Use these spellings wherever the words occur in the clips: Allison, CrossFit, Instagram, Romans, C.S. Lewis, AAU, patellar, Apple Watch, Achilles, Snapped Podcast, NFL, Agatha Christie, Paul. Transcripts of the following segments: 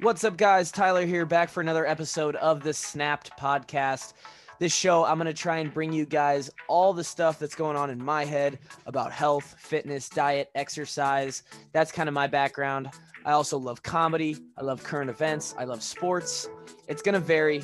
What's up, guys? Tyler here, back for another episode of the Snapped Podcast. This show, I'm going to try and bring you guys all the stuff that's going on in my head about health, fitness, diet, exercise. That's kind of my background. I also love comedy. I love current events. I love sports. It's going to vary.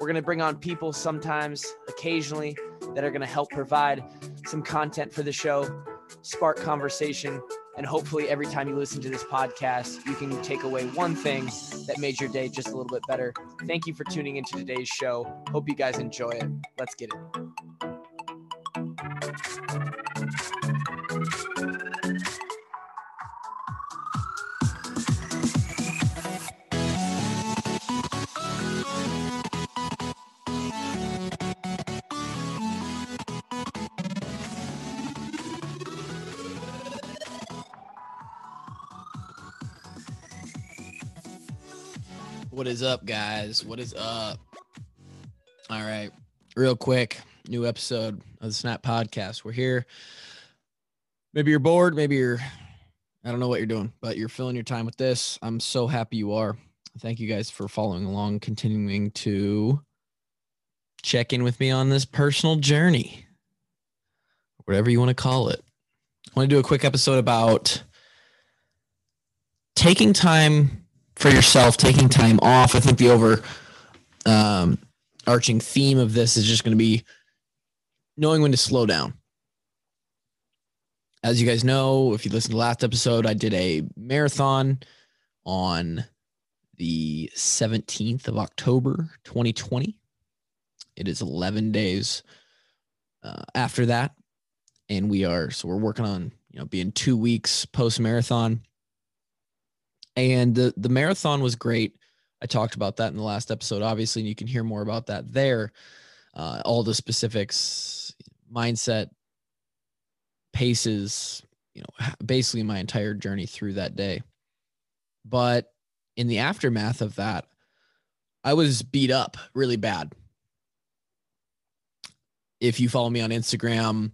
We're going to bring on people sometimes, occasionally, that are going to help provide some content for the show, spark conversation, and hopefully every time you listen to this podcast, you can take away one thing that made your day just a little bit better. Thank you for tuning into today's show. Hope you guys enjoy it. Let's get it. What is up, guys? What is up? All right. Real quick, new episode of the Snap Podcast. We're here. Maybe you're bored. Maybe you're, I don't know what you're doing, but you're filling your time with this. I'm so happy you are. Thank you guys for following along, continuing to check in with me on this personal journey, whatever you want to call it. I want to do a quick episode about taking time for yourself, taking time off. I think the overarching theme of this is just going to be knowing when to slow down. As you guys know, if you listened to last episode, I did a marathon on the 17th of October, 2020. It is 11 days after that. And we're working on, being 2 weeks post-marathon. And the marathon was great. I talked about that in the last episode, obviously, and you can hear more about that there. All the specifics, mindset, paces, basically my entire journey through that day. But in the aftermath of that, I was beat up really bad. If you follow me on Instagram,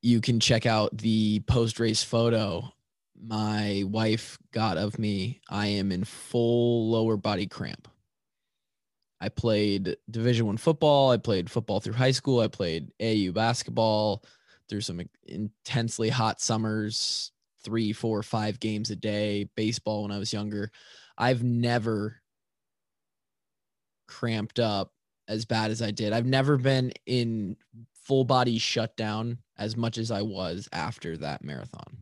you can check out the post-race photo my wife got of me. I am in full lower body cramp. I played Division I football. I played football through high school. I played AAU basketball through some intensely hot summers, 3, 4, 5 games a day, baseball when I was younger. I've never cramped up as bad as I did. I've never been in full body shutdown as much as I was after that marathon.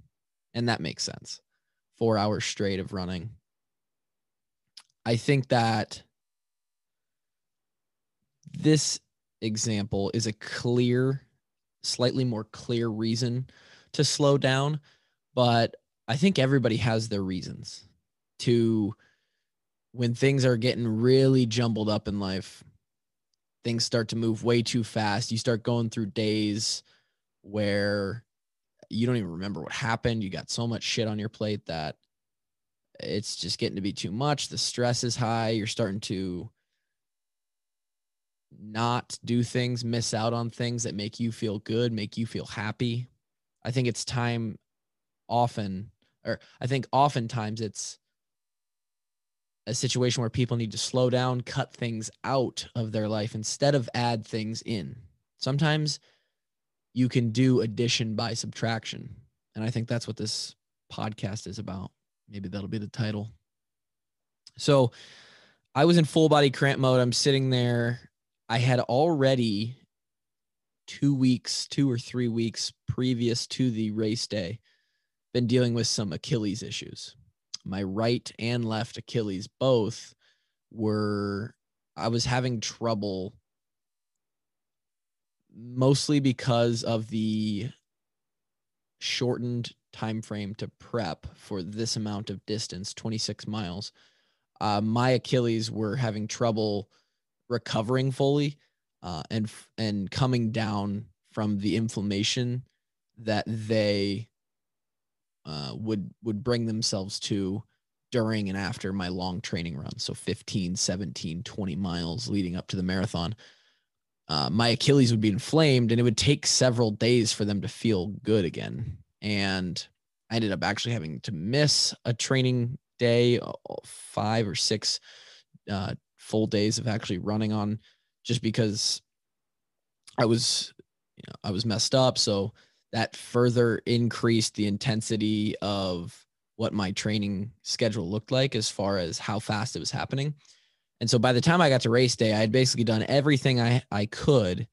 And that makes sense. 4 hours straight of running. I think that this example is a slightly more clear reason to slow down. But I think everybody has their reasons to, when things are getting really jumbled up in life, things start to move way too fast. You start going through days where you don't even remember what happened. You got so much shit on your plate that it's just getting to be too much. The stress is high. You're starting to not do things, miss out on things that make you feel good, make you feel happy. I think it's time oftentimes it's a situation where people need to slow down, cut things out of their life instead of add things in. Sometimes you can do addition by subtraction. And I think that's what this podcast is about. Maybe that'll be the title. So I was in full body cramp mode. I'm sitting there. I had already 2 or 3 weeks previous to the race day been dealing with some Achilles issues. My right and left Achilles both I was having trouble, mostly because of the shortened time frame to prep for this amount of distance, 26 miles. My Achilles were having trouble recovering fully and coming down from the inflammation that they would bring themselves to during and after my long training run. So 15, 17, 20 miles leading up to the marathon. My Achilles would be inflamed and it would take several days for them to feel good again. And I ended up actually having to miss a training day, 5 or 6 full days of actually running on, just because I was messed up. So that further increased the intensity of what my training schedule looked like as far as how fast it was happening. And so by the time I got to race day, I had basically done everything I could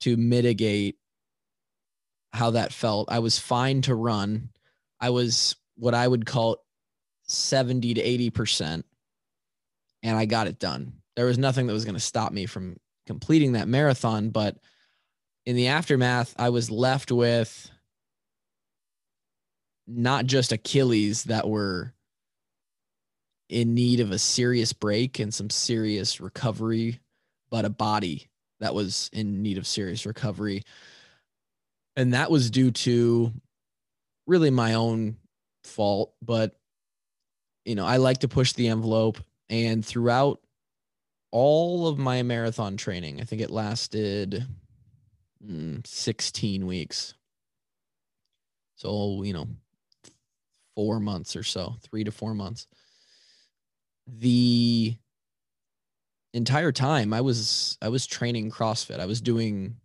to mitigate how that felt. I was fine to run. I was what I would call 70 to 80%. And I got it done. There was nothing that was going to stop me from completing that marathon. But in the aftermath, I was left with not just Achilles that were in need of a serious break and some serious recovery, but a body that was in need of serious recovery. And that was due to really my own fault. But, you know, I like to push the envelope. And throughout all of my marathon training, I think it lasted 16 weeks. So, you know, 4 months or so, 3 to 4 months. The entire time I was training CrossFit. I was doing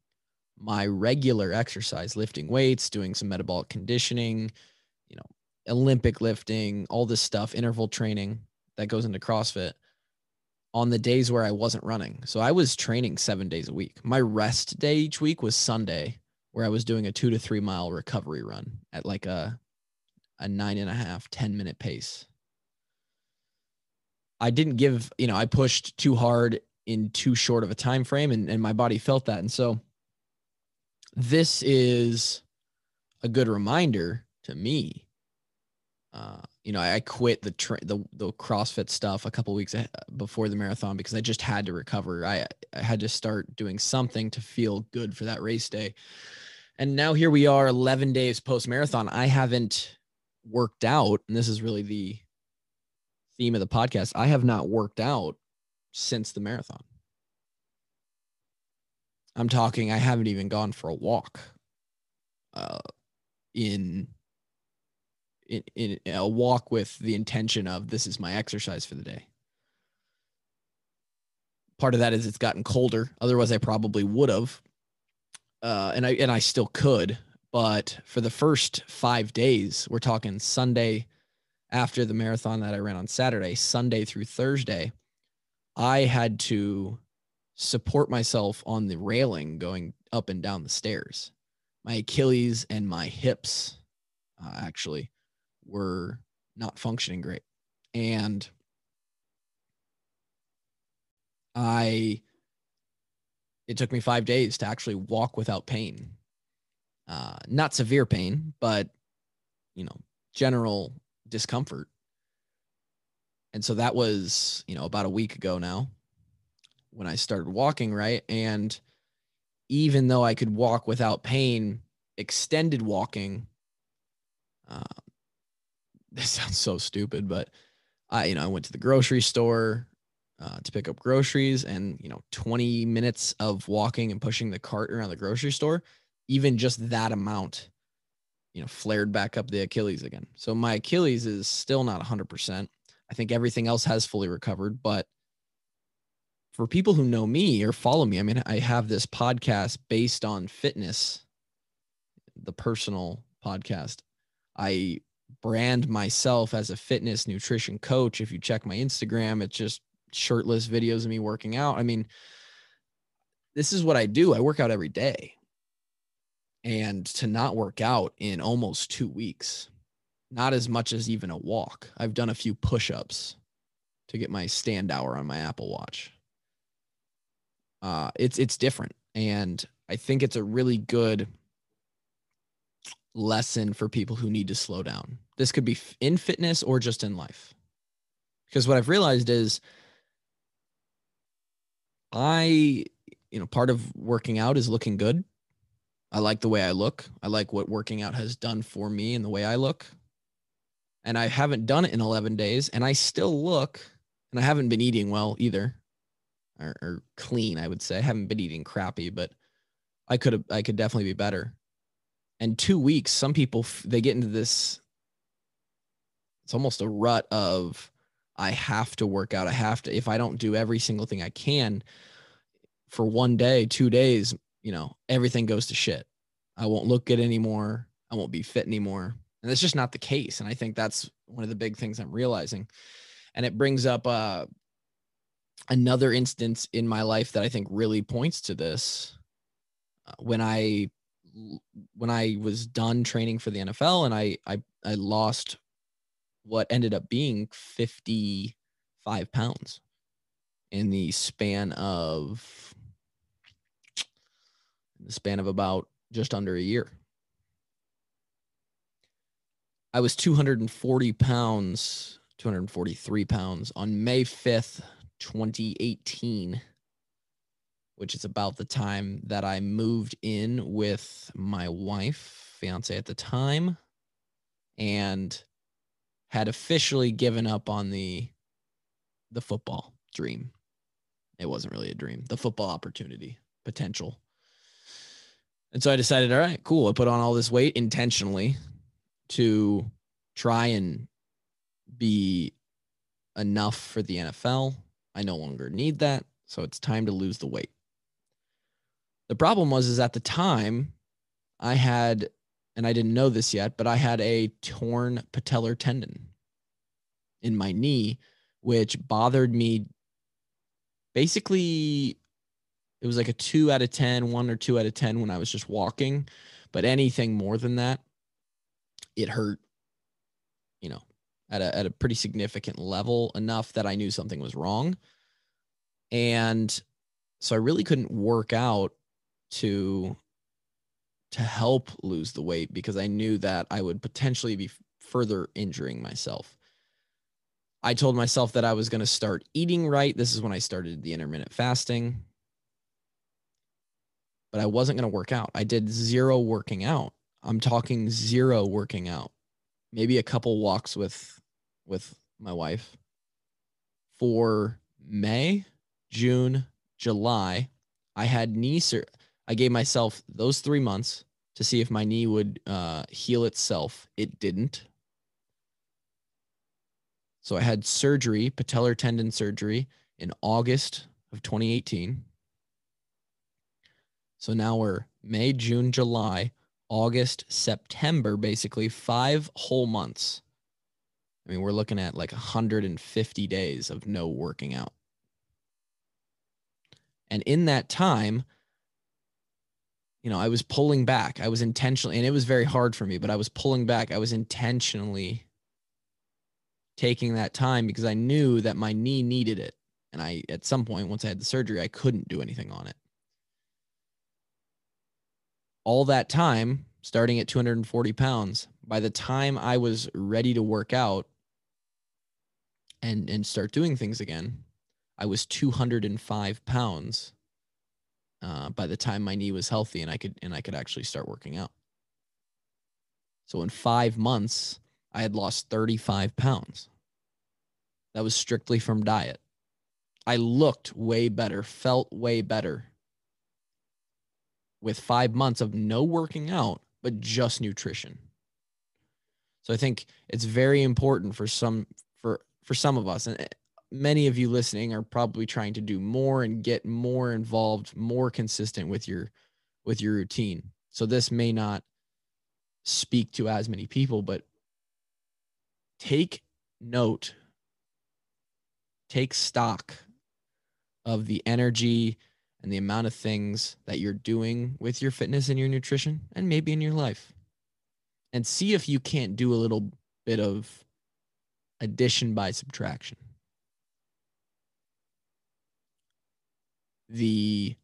my regular exercise, lifting weights, doing some metabolic conditioning, you know, Olympic lifting, all this stuff, interval training that goes into CrossFit on the days where I wasn't running. So I was training 7 days a week. My rest day each week was Sunday, where I was doing a 2 to 3 mile recovery run at like a 9.5, 10 minute pace. I didn't give, you know, I pushed too hard in too short of a time frame, and my body felt that. And so this is a good reminder to me. You know, I quit the CrossFit stuff a couple weeks before the marathon because I just had to recover. I had to start doing something to feel good for that race day. And now here we are 11 days post-marathon. I haven't worked out, and this is really the theme of the podcast. I have not worked out since the marathon. I'm talking, I haven't even gone for a walk in a walk with the intention of this is my exercise for the day. Part of that is it's gotten colder. Otherwise I probably would have, and I still could, but for the first 5 days, we're talking Sunday after the marathon that I ran on Saturday, Sunday through Thursday, I had to support myself on the railing going up and down the stairs. My Achilles and my hips actually were not functioning great. And it took me 5 days to actually walk without pain. Not severe pain, but, you know, general discomfort. And so that was, you know, about a week ago now when I started walking, right? And even though I could walk without pain, extended walking, this sounds so stupid, but I went to the grocery store to pick up groceries, and, you know, 20 minutes of walking and pushing the cart around the grocery store, even just that amount, you know, flared back up the Achilles again. So my Achilles is still not 100%. I think everything else has fully recovered, but for people who know me or follow me, I mean, I have this podcast based on fitness, the personal podcast. I brand myself as a fitness nutrition coach. If you check my Instagram, it's just shirtless videos of me working out. I mean, this is what I do. I work out every day. And to not work out in almost 2 weeks, not as much as even a walk. I've done a few push-ups to get my stand hour on my Apple Watch. It's different. And I think it's a really good lesson for people who need to slow down. This could be in fitness or just in life. Because what I've realized is part of working out is looking good. I like the way I look. I like what working out has done for me and the way I look. And I haven't done it in 11 days, and I still look, and I haven't been eating well either, or clean, I would say. I haven't been eating crappy, but I could definitely be better. And 2 weeks, some people, they get into this it's almost a rut of I have to work out. I have to, if I don't do every single thing I can for one day, 2 days, you know, everything goes to shit. I won't look good anymore. I won't be fit anymore. And that's just not the case. And I think that's one of the big things I'm realizing. And it brings up another instance in my life that I think really points to this. When I was done training for the NFL and I lost what ended up being 55 pounds in the span of about just under a year. I was 240 pounds, 243 pounds on May 5th, 2018, which is about the time that I moved in with my wife, fiance at the time, and had officially given up on the football dream. It wasn't really a dream, the football opportunity potential. And so I decided, all right, cool. I put on all this weight intentionally to try and be enough for the NFL. I no longer need that. So it's time to lose the weight. The problem was, is at the time I had, and I didn't know this yet, but I had a torn patellar tendon in my knee, which bothered me. Basically, it was like a 2 out of 10, 1 or 2 out of 10 when I was just walking, but anything more than that, it hurt, you know, at a pretty significant level, enough that I knew something was wrong. And so I really couldn't work out to help lose the weight because I knew that I would potentially be further injuring myself. I told myself that I was going to start eating right. This is when I started the intermittent fasting, but I wasn't going to work out. I did zero working out. I'm talking zero working out, maybe a couple walks with my wife for May, June, July. I had knee surgery. I gave myself those 3 months to see if my knee would heal itself. It didn't. So I had surgery, patellar tendon surgery, in August of 2018. So now we're May, June, July, August, September, basically 5 whole months. I mean, we're looking at like 150 days of no working out. And in that time, you know, I was pulling back. I was intentionally, and it was very hard for me, but I was pulling back. I was intentionally taking that time because I knew that my knee needed it. And I, at some point, once I had the surgery, I couldn't do anything on it. All that time, starting at 240 pounds, by the time I was ready to work out and start doing things again, I was 205 pounds. By the time my knee was healthy and I could actually start working out. So in 5 months, I had lost 35 pounds. That was strictly from diet. I looked way better, felt way better with 5 months of no working out, but just nutrition. So I think it's very important for some of us, and many of you listening are probably trying to do more and get more involved, more consistent with your routine. So this may not speak to as many people, but take note, take stock of the energy and the amount of things that you're doing with your fitness and your nutrition and maybe in your life, and see if you can't do a little bit of addition by subtraction. The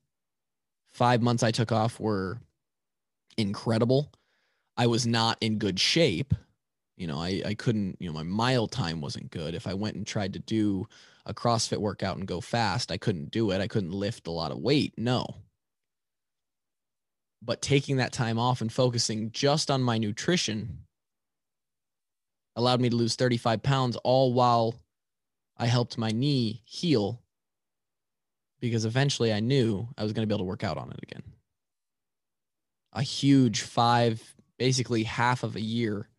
5 months I took off were incredible. I was not in good shape. You know, I couldn't, you know, my mile time wasn't good. If I went and tried to do a CrossFit workout and go fast, I couldn't do it. I couldn't lift a lot of weight. No. But taking that time off and focusing just on my nutrition allowed me to lose 35 pounds, all while I helped my knee heal. Because eventually I knew I was going to be able to work out on it again. A huge basically half of a year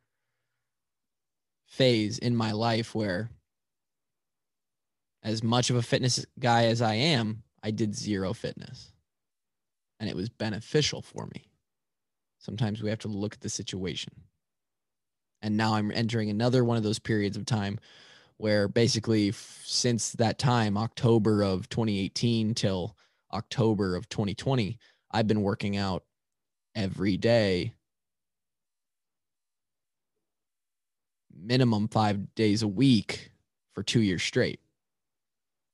phase in my life where, as much of a fitness guy as I am, I did zero fitness, and it was beneficial for me. Sometimes we have to look at the situation. And now I'm entering another one of those periods of time where basically since that time, October of 2018 till October of 2020, I've been working out every day, minimum 5 days a week for 2 years straight.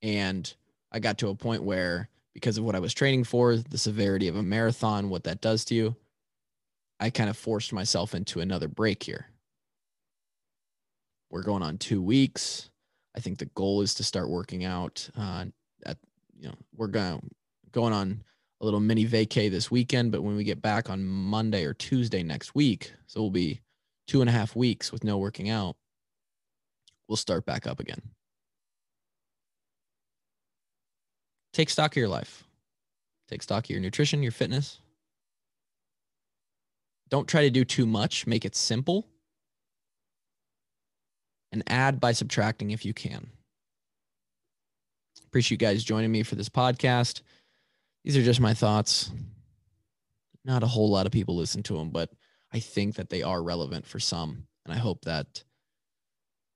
And I got to a point where, because of what I was training for, the severity of a marathon, what that does to you, I kind of forced myself into another break here. We're going on 2 weeks. I think the goal is to start working out. We're going on a little mini vacay this weekend, but when we get back on Monday or Tuesday next week, so we'll be 2.5 weeks with no working out, we'll start back up again. Take stock of your life. Take stock of your nutrition, your fitness. Don't try to do too much. Make it simple. And add by subtracting if you can. Appreciate you guys joining me for this podcast. These are just my thoughts. Not a whole lot of people listen to them, but I think that they are relevant for some. And I hope that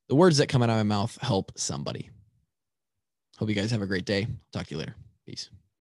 the words that come out of my mouth help somebody. Hope you guys have a great day. Talk to you later. Peace.